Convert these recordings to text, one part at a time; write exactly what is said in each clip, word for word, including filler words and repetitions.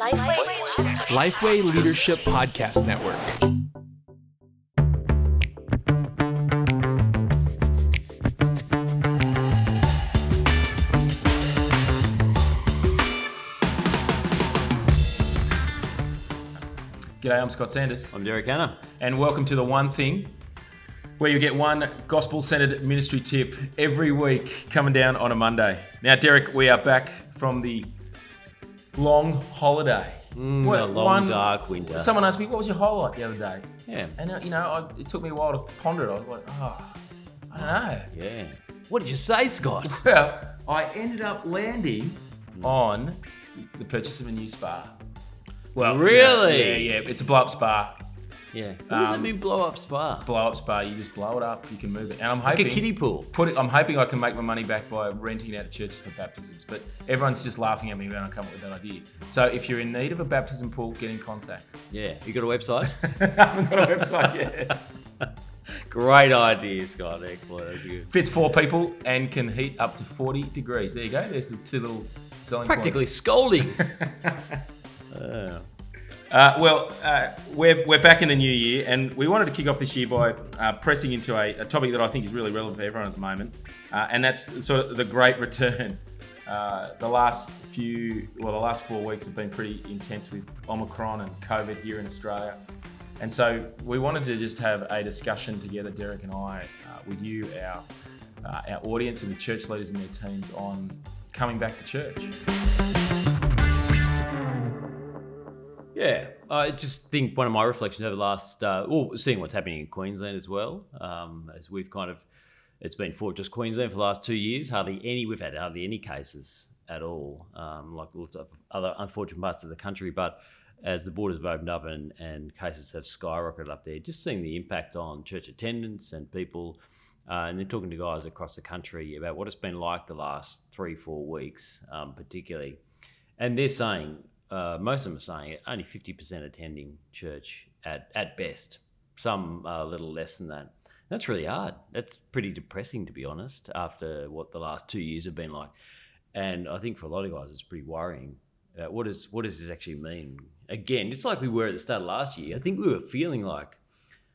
LifeWay Leadership Podcast Network. G'day, I'm Scott Sanders. I'm Derek Hanna. And welcome to The One Thing, where you get one gospel-centered ministry tip every week coming down on a Monday. Now, Derek, we are back from the long holiday. Mm, what, a long, one, dark winter. Someone asked me, what was your highlight the other day? Yeah. And, you know, I, it took me a while to ponder it. I was like, oh, I don't know. Yeah. What did you say, Scott? Well, I ended up landing mm. on the purchase of a new spa. Well, really? Yeah, yeah. yeah. It's a blow-up spa. Yeah. What does um, that mean, blow up spa? Blow up spa. You just blow it up. You can move it. And I'm hoping like a kiddie pool. Put it. I'm hoping I can make my money back by renting it out of churches for baptisms. But everyone's just laughing at me when I come up with that idea. So if you're in need of a baptism pool, get in contact. Yeah. You got a website? I haven't got a website yet. Great idea, Scott. Excellent. That's good. Fits four people and can heat up to forty degrees. There you go. There's the two little selling it's practically points. Scalding. oh. Uh, well, uh, we're we're back in the new year, and we wanted to kick off this year by uh, pressing into a, a topic that I think is really relevant for everyone at the moment, uh, and that's sort of the great return. Uh, the last few, well, the last four weeks have been pretty intense with Omicron and COVID here in Australia, and so we wanted to just have a discussion together, Derek and I, uh, with you, our uh, our audience, and the church leaders and their teams on coming back to church. Yeah, I just think one of my reflections over the last, uh, well, seeing what's happening in Queensland as well, um, as we've kind of, it's been for just Queensland for the last two years, hardly any, we've had hardly any cases at all, um, like lots of other unfortunate parts of the country, but as the borders have opened up and, and cases have skyrocketed up there, just seeing the impact on church attendance and people, uh, and then talking to guys across the country about what it's been like the last three, four weeks um, particularly, and they're saying, Uh, most of them are saying it, only fifty percent attending church at, at best, some a uh, little less than that. That's really hard. That's pretty depressing, to be honest, after what the last two years have been like. And I think for a lot of guys, it's pretty worrying. Uh, what, is, what does this actually mean? Again, just like we were at the start of last year, I think we were feeling like,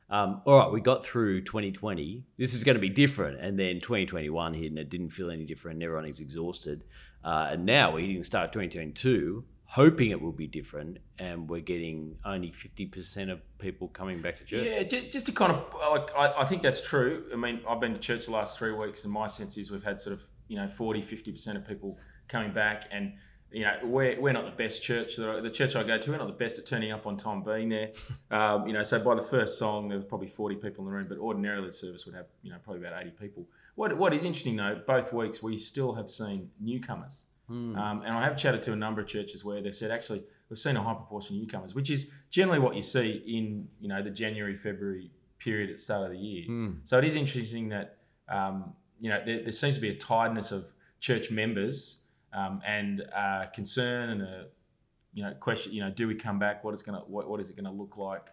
um, all right, we got through twenty twenty. This is going to be different. And then twenty twenty-one hit and it didn't feel any different. And everyone is exhausted. Uh, and now we're hitting the start of twenty twenty-two. Hoping it will be different, and we're getting only fifty percent of people coming back to church. Yeah, just to kind of, like, I, I think that's true. I mean, I've been to church the last three weeks, and my sense is we've had sort of, you know, forty, fifty percent of people coming back, and, you know, we're we're not the best church. That I, the church I go to, we're not the best at turning up on time being there. Um, you know, so by the first song, there were probably forty people in the room, but ordinarily the service would have, you know, probably about eighty people. What What is interesting, though, both weeks we still have seen newcomers. Mm. Um, and I have chatted to a number of churches where they've said, actually, we've seen a high proportion of newcomers, which is generally what you see in, you know, the January, February period at the start of the year. Mm. So it is interesting that, um, you know, there, there seems to be a tiredness of church members um, and uh, concern and a, you know, question, you know, do we come back? What is going to, what, what is it going to look like?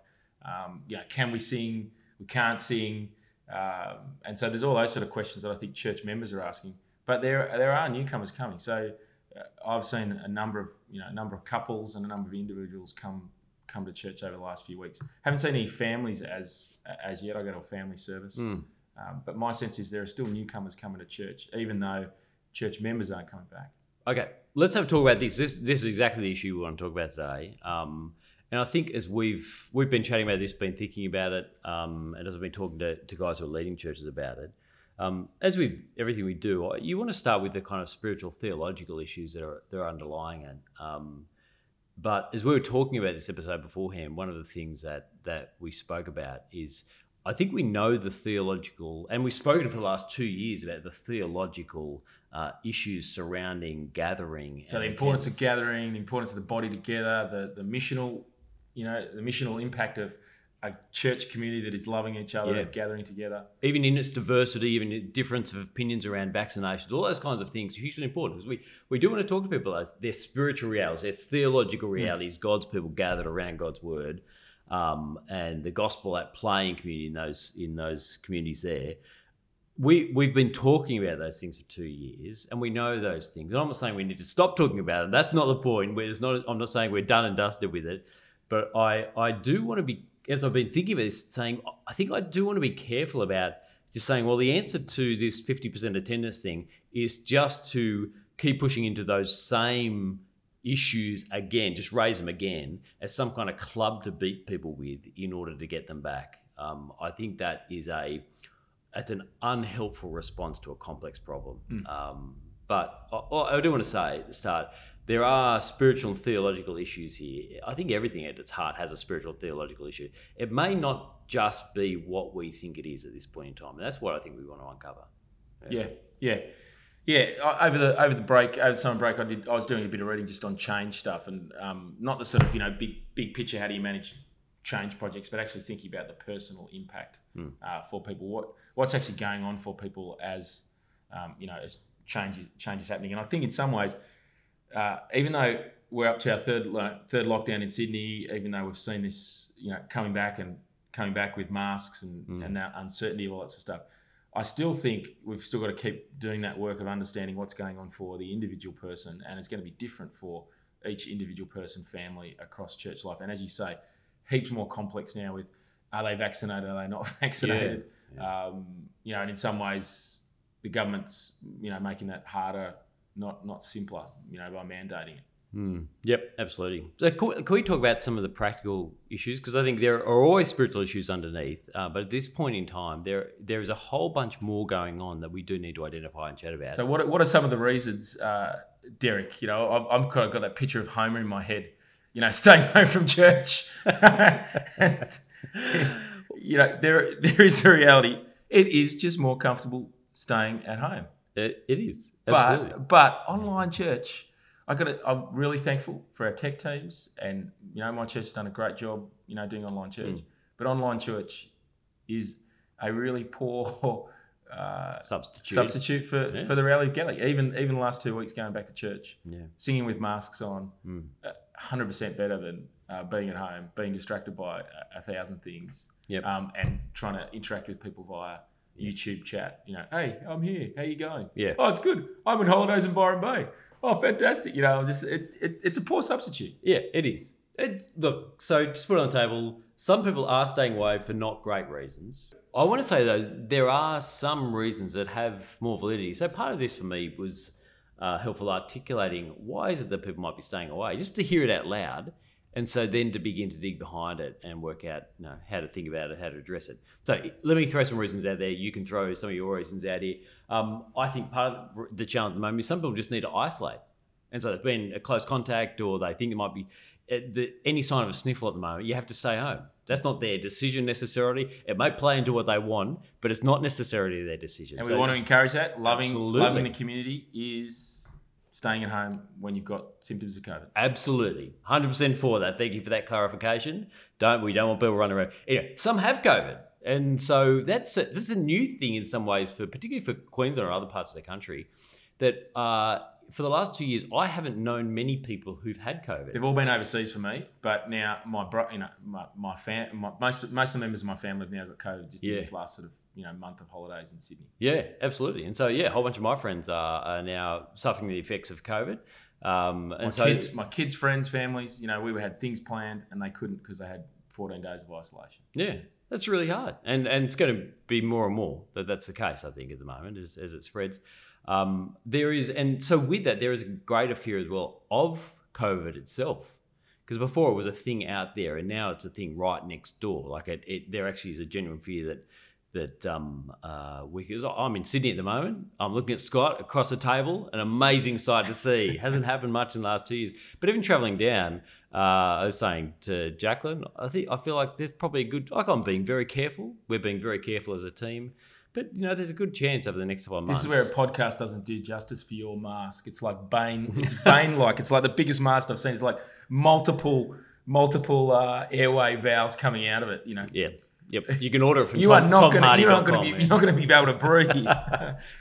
Um, you know, can we sing? We can't sing. Um, and so there's all those sort of questions that I think church members are asking. But there there are newcomers coming. So uh, I've seen a number of, you know, a number of couples and a number of individuals come come to church over the last few weeks. Haven't seen any families as as yet. I go to a family service. Mm. Um, but my sense is there are still newcomers coming to church, even though church members aren't coming back. Okay, let's have a talk about this. This this is exactly the issue we want to talk about today. Um, and I think as we've we've been chatting about this, been thinking about it, um, and as I've been talking to, to guys who are leading churches about it, Um, as with everything we do, you want to start with the kind of spiritual, theological issues that are, that are underlying it. Um, but as we were talking about this episode beforehand, one of the things that, that we spoke about is I think we know the theological, and we've spoken for the last two years about the theological uh, issues surrounding gathering. So the importance of gathering, the importance of the body together, the the missional, you know, the missional impact of a church community that is loving each other, yeah. and gathering together. Even in its diversity, even in difference of opinions around vaccinations, all those kinds of things are hugely important because we, we do want to talk to people as their spiritual realities, their theological realities, yeah. God's people gathered around God's word, um, and the gospel at play in community in those in those communities there. we, we've been talking about those things for two years and we know those things. And I'm not saying we need to stop talking about it. That's not the point. We're, it's not, I'm not saying we're done and dusted with it. But I, I do want to be, as I've been thinking about this, saying I think I do want to be careful about just saying, well, the answer to this fifty percent attendance thing is just to keep pushing into those same issues again, just raise them again as some kind of club to beat people with in order to get them back. Um, I think that is a, that's an unhelpful response to a complex problem. Mm. Um, but I, I do want to say at the start, there are spiritual and theological issues here. I think everything at its heart has a spiritual and theological issue. It may not just be what we think it is at this point in time. And that's what I think we want to uncover. Yeah, yeah. Yeah, yeah. Over the over the break, over the summer break, I did. I was doing a bit of reading just on change stuff and um, not the sort of, you know, big big picture, how do you manage change projects, but actually thinking about the personal impact mm. uh, for people. What what's actually going on for people as, um, you know, as change is, change is happening. And I think in some ways, Uh, even though we're up to our third uh, third lockdown in Sydney, even though we've seen this, you know, coming back and coming back with masks and, mm. and that uncertainty of all that sort of stuff, I still think we've still got to keep doing that work of understanding what's going on for the individual person, and it's going to be different for each individual person, family, across church life. And as you say, heaps more complex now with are they vaccinated, are they not vaccinated? Yeah. Yeah. Um, you know, and in some ways the government's, you know, making that harder, not not simpler, you know, by mandating it. Mm. Yep, absolutely. So can we talk about some of the practical issues? Because I think there are always spiritual issues underneath, uh, but at this point in time, there there is a whole bunch more going on that we do need to identify and chat about. So what what are some of the reasons, uh, Derek? You know, I've, I've kind of got that picture of Homer in my head, you know, staying home from church. You know, there there is the reality. It is just more comfortable staying at home. It, it is. Absolutely. But but online church, I got. I'm really thankful for our tech teams, and you know my church has done a great job, you know, doing online church. Mm. But online church is a really poor uh, substitute substitute for, yeah. for the reality of Galley. Even even the last two weeks going back to church, yeah. singing with masks on, mm. one hundred percent better than uh, being at home, being distracted by a, a thousand things, yep. um, and trying to interact with people via YouTube chat, you know, hey, I'm here, how you going? Yeah. Oh, it's good. I'm on holidays in Byron Bay. Oh, fantastic. You know, just it, it it's a poor substitute. Yeah, it is. It, look, so just put it on the table, some people are staying away for not great reasons. I want to say, though, there are some reasons that have more validity. So part of this for me was uh, helpful articulating why is it that people might be staying away, just to hear it out loud. And so then to begin to dig behind it and work out, you know, how to think about it, how to address it. So let me throw some reasons out there. You can throw some of your reasons out here. Um, I think part of the challenge at the moment is some people just need to isolate. And so they've been a close contact or they think it might be the, any sign of a sniffle at the moment, you have to stay home. That's not their decision necessarily. It may play into what they want, but it's not necessarily their decision. And we so, want to encourage that. Loving, absolutely. Loving the community is... staying at home when you've got symptoms of COVID. Absolutely. one hundred percent for that. Thank you for that clarification. Don't We don't want people running around. Anyway, some have COVID. And so that's a, this is a new thing in some ways, for particularly for Queensland or other parts of the country, that uh, for the last two years, I haven't known many people who've had COVID. They've all been overseas for me, but now my bro, you know, my, my, fam, my most most of the members of my family have now got COVID just yeah. in this last sort of, you know, month of holidays in Sydney. Yeah, absolutely. And so, yeah, a whole bunch of my friends are, are now suffering the effects of COVID. Um, and my so kids, my kids' friends, families, you know, we had things planned and they couldn't because they had fourteen days of isolation. Yeah, that's really hard. And and it's going to be more and more that that's the case, I think, at the moment as, as it spreads. Um, there is, and so with that, there is a greater fear as well of COVID itself. Because before it was a thing out there and now it's a thing right next door. Like it, it there actually is a genuine fear that that um, uh, we, I'm in Sydney at the moment. I'm looking at Scott across the table, an amazing sight to see. Hasn't happened much in the last two years. But even travelling down, uh, I was saying to Jacqueline, I think I feel like there's probably a good, like I'm being very careful. We're being very careful as a team. But, you know, there's a good chance over the next couple of months. This is where a podcast doesn't do justice for your mask. It's like Bane. It's Bane-like. It's like the biggest mask I've seen. It's like multiple, multiple uh, airway valves coming out of it, you know. Yeah. Yep, you can order it from you Tom, are not Tom gonna, Hardy. You're not going to be, you're not going to be able to breathe.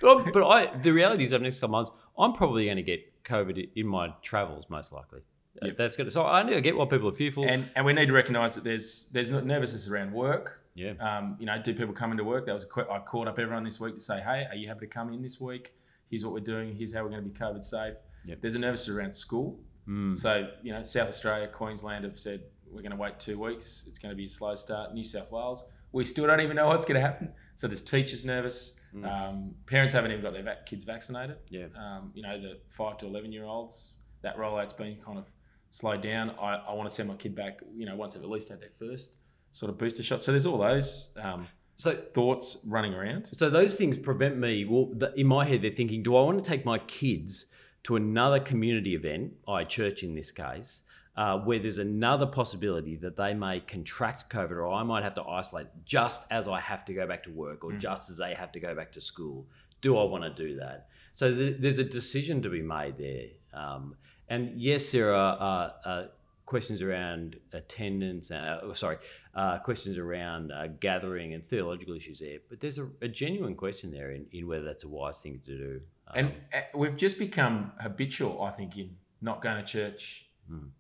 but but I, the reality is, over the next couple of months, I'm probably going to get COVID in my travels, most likely. Yep. That's good. So I get why people are fearful, and and we need to recognise that there's there's nervousness around work. Yeah. Um, you know, do people come into work? That was a qu- I called up everyone this week to say, hey, are you happy to come in this week? Here's what we're doing. Here's how we're going to be COVID safe. Yep. There's a nervousness around school. Mm. So, you know, South Australia, Queensland have said, we're going to wait two weeks. It's going to be a slow start. New South Wales, we still don't even know what's going to happen. So there's teachers nervous. Mm. Um, parents haven't even got their vac- kids vaccinated. Yeah. Um, you know, the five to eleven year olds, that rollout's been kind of slowed down. I, I want to send my kid back, you know, once they've at least had their first sort of booster shot. So there's all those um, so thoughts running around. So those things prevent me, well, the, in my head, they're thinking, do I want to take my kids to another community event, i.e. church in this case, Uh, where there's another possibility that they may contract COVID, or I might have to isolate just as I have to go back to work, or mm. just as they have to go back to school. Do I want to do that? So th- there's a decision to be made there. Um, and yes, there are uh, uh, questions around attendance, uh, oh, sorry, uh, questions around uh, gathering and theological issues there, but there's a, a genuine question there in, in whether that's a wise thing to do. Um, and uh, we've just become habitual, I think, in not going to church.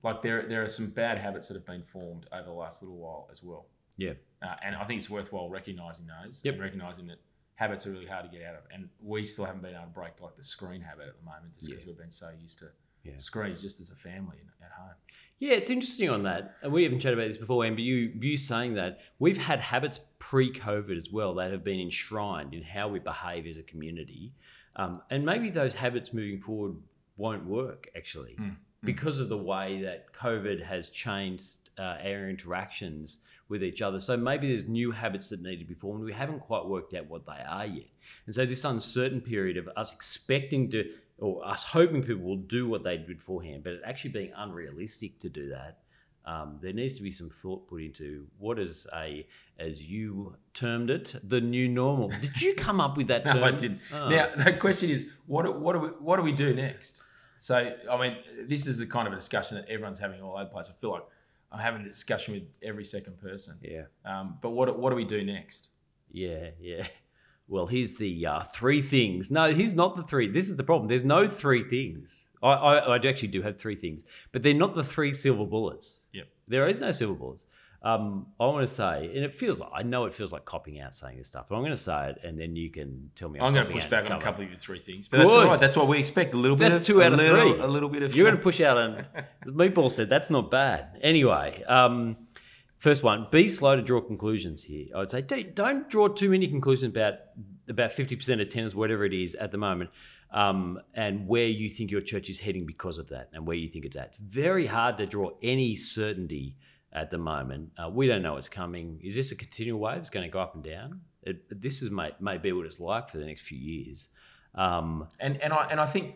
Like there there are some bad habits that have been formed over the last little while as well. Yeah. Uh, and I think it's worthwhile recognising those. Yep. And recognising that habits are really hard to get out of. And we still haven't been able to break like the screen habit at the moment, just because yeah. we've been so used to yeah. screens just as a family at home. Yeah, it's interesting on that. And we haven't chatted about this before, Anne, but you, you saying that, we've had habits pre-COVID as well that have been enshrined in how we behave as a community. Um, and maybe those habits moving forward won't work actually. Mm. Because of the way that COVID has changed uh, our interactions with each other. So maybe there's new habits that need to be formed. We haven't quite worked out what they are yet. And so this uncertain period of us expecting to, or us hoping people will do what they did beforehand, but it actually being unrealistic to do that, um, there needs to be some thought put into what is a, as you termed it, the new normal. Did you come up with that term? No, I didn't. Oh. Now, the question is, what, what, do we, what do we do next? So, I mean, this is the kind of a discussion that everyone's having all over the place. I feel like I'm having a discussion with every second person. Yeah. Um, but what what do we do next? Yeah, yeah. Well, here's the uh, three things. No, here's not the three. This is the problem. There's no three things. I, I, I actually do have three things, but they're not the three silver bullets. Yep. There is no silver bullets. Um, I want to say, and it feels like, I know it feels like copping out saying this stuff, but I'm going to say it and then you can tell me. I'm, I'm going to push back on a couple of your three things, but good. That's all right. That's what we expect. A little that's bit That's two out of little, three. A little bit of You're fun. Going to push out and Meatball said, that's not bad. Anyway, um, first one, be slow to draw conclusions here. I would say don't, don't draw too many conclusions about, about fifty percent attendance, whatever it is at the moment. Um, and where you think your church is heading because of that and where you think it's at. It's very hard to draw any certainty at the moment. Uh, we don't know what's coming. Is this a continual wave? It's going to go up and down. It, this is may, may be what it's like for the next few years. Um, and and I and I think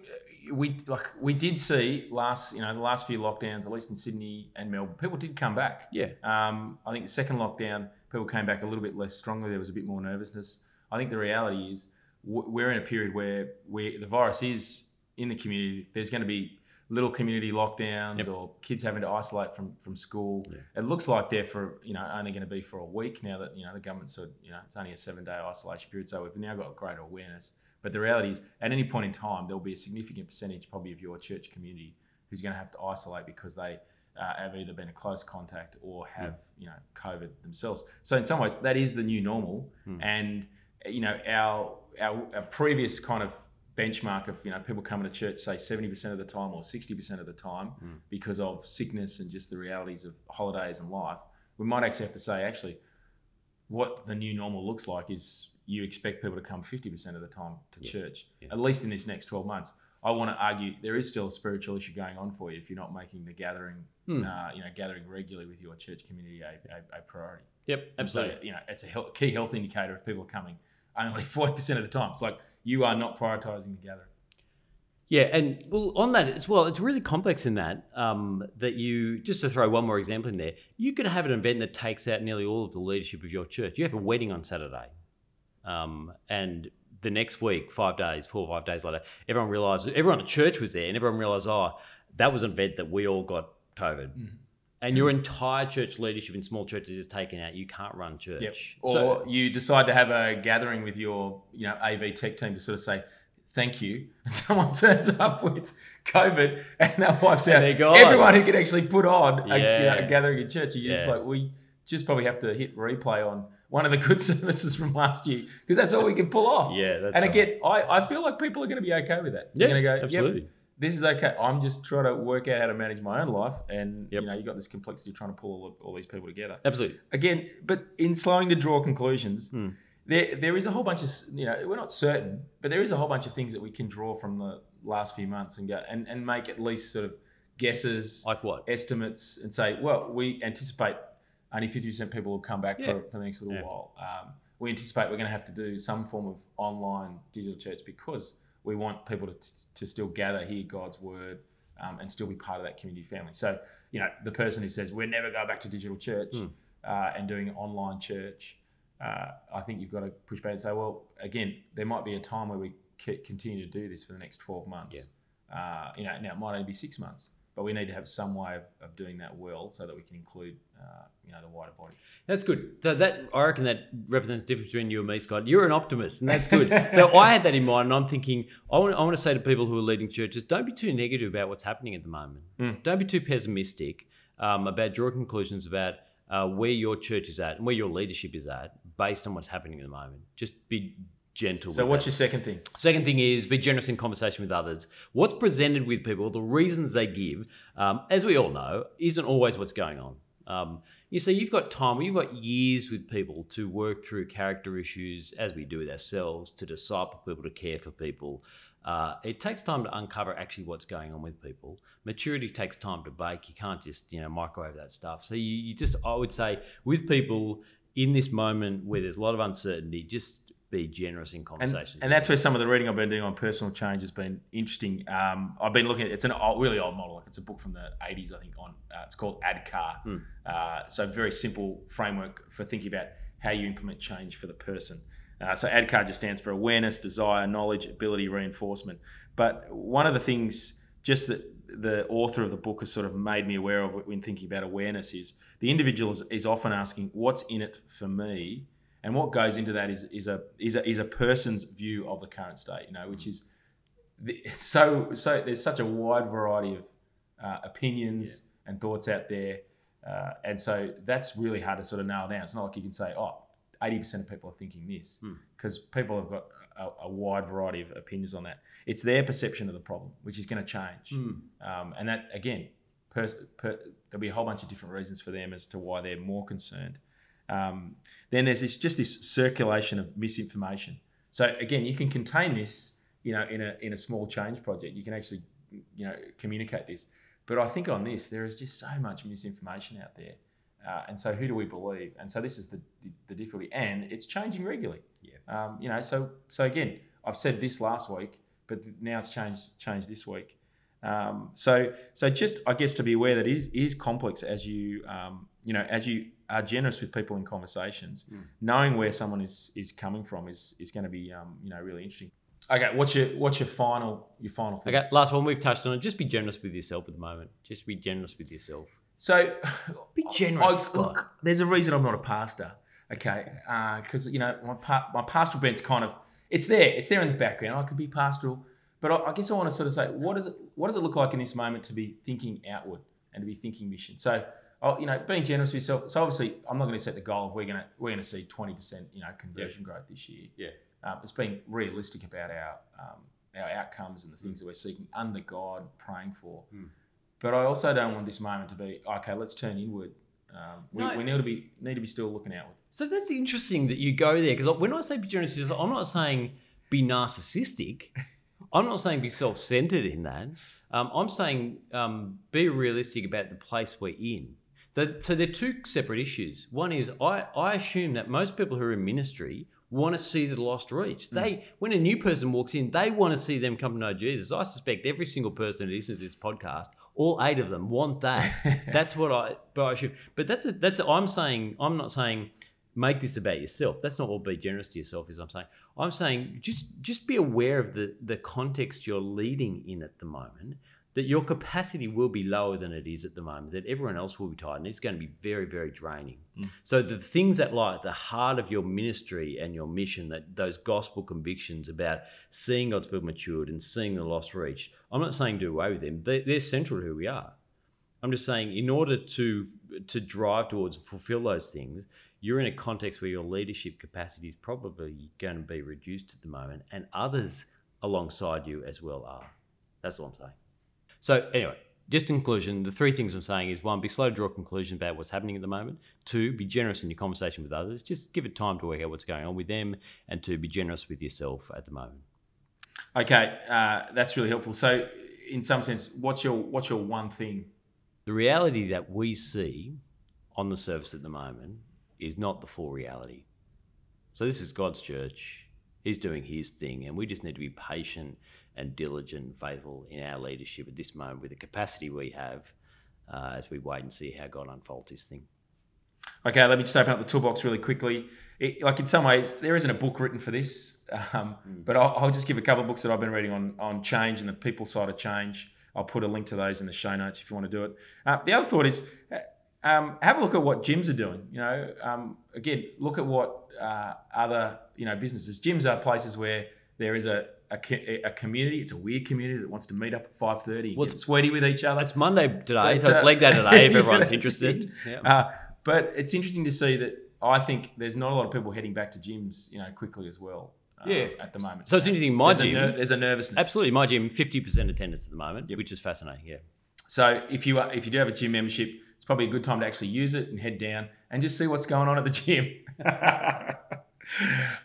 we like we did see last you know the last few lockdowns, at least in Sydney and Melbourne, people did come back. Yeah. Um, I think the second lockdown, people came back a little bit less strongly. There was a bit more nervousness. I think the reality is we're in a period where we the virus is in the community. There's going to be little community lockdowns, yep. or kids having to isolate from, from school. Yeah. It looks like they're for you know only going to be for a week now that you know the government said you know it's only a seven day isolation period. So we've now got greater awareness. But the reality is, at any point in time, there'll be a significant percentage probably of your church community who's going to have to isolate because they uh, have either been a close contact or have mm. you know COVID themselves. So in some ways, that is the new normal. Mm. And you know our, our our previous kind of benchmark of you know people coming to church say seventy percent of the time or sixty percent of the time mm. because of sickness and just the realities of holidays and life, we might actually have to say actually what the new normal looks like is you expect people to come fifty percent of the time to yeah. church, yeah. at least in this next twelve months. I want to argue there is still a spiritual issue going on for you if you're not making the gathering mm. uh, you know gathering regularly with your church community a, a, a priority. Yep, absolutely. So, you know it's a health, key health indicator if people are coming only forty percent of the time. It's like you are not prioritising the gathering. Yeah, and well, on that as well, it's really complex in that, um, that you, just to throw one more example in there, you could have an event that takes out nearly all of the leadership of your church. You have a wedding on Saturday, um, and the next week, five days, four or five days later, everyone realised, everyone at church was there, and everyone realised, oh, that was an event that we all got COVID. Mm-hmm. And your entire church leadership in small churches is taken out. You can't run church. Yep. Or so, you decide to have a gathering with your, you know, A V tech team to sort of say, thank you. And someone turns up with COVID and that wipes out everyone who could actually put on yeah. a, you know, a gathering in church. You're yeah. just like, we just probably have to hit replay on one of the good services from last year, because that's all we can pull off. Yeah, that's and again, right. I, I feel like people are going to be okay with that. They're yeah, going to go, absolutely. Yep, this is okay. I'm just trying to work out how to manage my own life, and yep. you know, you got this complexity trying to pull all, all these people together. Absolutely. Again, but in slowing to draw conclusions, hmm. there there is a whole bunch of, you know, we're not certain, but there is a whole bunch of things that we can draw from the last few months and go and, and make at least sort of guesses, like what estimates, and say, well, we anticipate only fifty percent people will come back yeah. for, for the next little yeah. while. Um, we anticipate we're going to have to do some form of online digital church because we want people to t- to still gather, hear God's word, um, and still be part of that community family. So, you know, the person who says we're never going back to digital church mm. uh, and doing online church, uh, I think you've got to push back and say, well, again, there might be a time where we c- continue to do this for the next twelve months. Yeah. Uh, you know, now it might only be six months. But we need to have some way of, of doing that well, so that we can include, uh, you know, the wider body. That's good. So that I reckon that represents the difference between you and me, Scott. You're an optimist, and that's good. So I had that in mind, and I'm thinking I want I want to say to people who are leading churches, don't be too negative about what's happening at the moment. Mm. Don't be too pessimistic um, about drawing conclusions about uh, where your church is at and where your leadership is at based on what's happening at the moment. Just be gentle. So what's that. Your second thing? Second thing is be generous in conversation with others. What's presented with people, the reasons they give, um, as we all know, isn't always what's going on. Um, you see, you've got time, you've got years with people to work through character issues, as we do with ourselves, to disciple people, to care for people. Uh, it takes time to uncover actually what's going on with people. Maturity takes time to bake. You can't just, you know, microwave that stuff. So you, you just, I would say, with people in this moment where there's a lot of uncertainty, just be generous in conversations. And, and that's where some of the reading I've been doing on personal change has been interesting. Um, I've been looking at, it's an old, really old model. Like it's a book from the eighties, I think, on uh, it's called ADKAR. Mm. Uh, so very simple framework for thinking about how you implement change for the person. Uh, so ADKAR just stands for awareness, desire, knowledge, ability, reinforcement. But one of the things just that the author of the book has sort of made me aware of when thinking about awareness is the individual is, is often asking, what's in it for me? And what goes into that is is a is a is a person's view of the current state, you know, which is the, so so. There's such a wide variety of uh, opinions yeah. and thoughts out there, uh, and so that's really hard to sort of nail down. It's not like you can say, oh, eighty percent of people are thinking this, because hmm. people have got a, a wide variety of opinions on that. It's their perception of the problem, which is going to change, hmm. um, and that again, per, per, there'll be a whole bunch of different reasons for them as to why they're more concerned. Um, then there's this just this circulation of misinformation. So again, you can contain this, you know, in a in a small change project. You can actually, you know, communicate this. But I think on this, there is just so much misinformation out there, uh, and so who do we believe? And so this is the the, the difficulty, and it's changing regularly. Yeah. Um, you know, so so again, I've said this last week, but now it's changed changed this week. Um, so so just I guess to be aware that it is it is complex as you um, you know as you. are generous with people in conversations, mm. knowing where someone is is coming from is is going to be um, you know really interesting. Okay, what's your what's your final your final thing? Okay, last one we've touched on. Just be generous with yourself at the moment. Just be generous with yourself. So be generous. I, Scott. Look, there's a reason I'm not a pastor. Okay, because uh, you know my pa- my pastoral bent's kind of it's there it's there in the background. I could be pastoral, but I, I guess I want to sort of say what does it what does it look like in this moment to be thinking outward and to be thinking mission. So. Oh, you know, being generous with yourself. So obviously, I'm not going to set the goal. We're going to we're going to see twenty percent, you know, conversion yeah. growth this year. Yeah, um, it's being realistic about our um, our outcomes and the things mm. that we're seeking under God, praying for. Mm. But I also don't want this moment to be okay. Let's turn inward. Um, we, no, we need to be need to be still looking outward. So that's interesting that you go there, because when I say be generous, I'm not saying be narcissistic. I'm not saying be self-centered in that. Um, I'm saying um, be realistic about the place we're in. So they're two separate issues. One is I, I assume that most people who are in ministry want to see the lost reach. They mm. When a new person walks in, they want to see them come to know Jesus. I suspect every single person who listens to this podcast, all eight of them want that. That's what I but I assume. But that's a, that's a, I'm saying I'm not saying make this about yourself. That's not what be generous to yourself is. I'm saying I'm saying just just be aware of the the context you're leading in at the moment. That your capacity will be lower than it is at the moment, that everyone else will be tired, and it's going to be very, very draining. Mm. So the things that lie at the heart of your ministry and your mission, that those gospel convictions about seeing God's people matured and seeing the lost reached, I'm not saying do away with them. They're, they're central to who we are. I'm just saying in order to to drive towards and fulfill those things, you're in a context where your leadership capacity is probably going to be reduced at the moment, and others alongside you as well are. That's all I'm saying. So anyway, just in conclusion, the three things I'm saying is, one, be slow to draw conclusions about what's happening at the moment. Two, be generous in your conversation with others. Just give it time to work out what's going on with them. And two, be generous with yourself at the moment. Okay, uh, that's really helpful. So in some sense, what's your what's your one thing? The reality that we see on the surface at the moment is not the full reality. So this is God's church. He's doing his thing, and we just need to be patient and diligent and faithful in our leadership at this moment with the capacity we have uh, as we wait and see how God unfolds his thing. Okay, let me just open up the toolbox really quickly. It, like in some ways, there isn't a book written for this, um, mm. but I'll, I'll just give a couple of books that I've been reading on, on change and the people side of change. I'll put a link to those in the show notes if you want to do it. Uh, the other thought is, um, have a look at what gyms are doing. You know, um, again, look at what uh, other you know businesses. Gyms are places where there is a A, a community. It's a weird community that wants to meet up at five thirty, well, get sweaty with each other. It's Monday today, so, so it's leg day today if everyone's yeah, interested. Yeah. Uh, but it's interesting to see that I think there's not a lot of people heading back to gyms, you know, quickly as well uh, yeah. at the moment. So it's interesting, my there's gym. A ner- there's a nervousness. Absolutely, my gym, fifty percent attendance at the moment, yep. which is fascinating, yeah. So if you are, if you do have a gym membership, it's probably a good time to actually use it and head down and just see what's going on at the gym.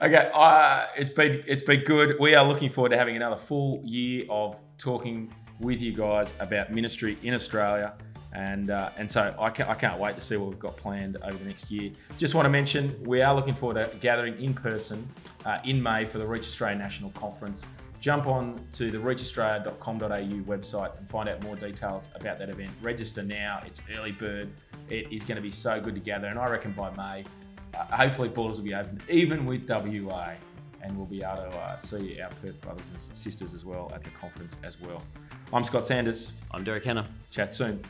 Okay, uh, it's been it's been good. We are looking forward to having another full year of talking with you guys about ministry in Australia, and uh, and so I can't, I can't wait to see what we've got planned over the next year. Just want to mention we are looking forward to gathering in person uh, in May for the Reach Australia National Conference. Jump on to the reach australia dot com dot a u website and find out more details about that event. Register now; it's early bird. It is going to be so good to gather, and I reckon by May. Uh, hopefully borders will be open, even with W A, and we'll be able to uh, see our Perth brothers and sisters as well at the conference as well. I'm Scott Sanders. I'm Derek Hanna. Chat soon.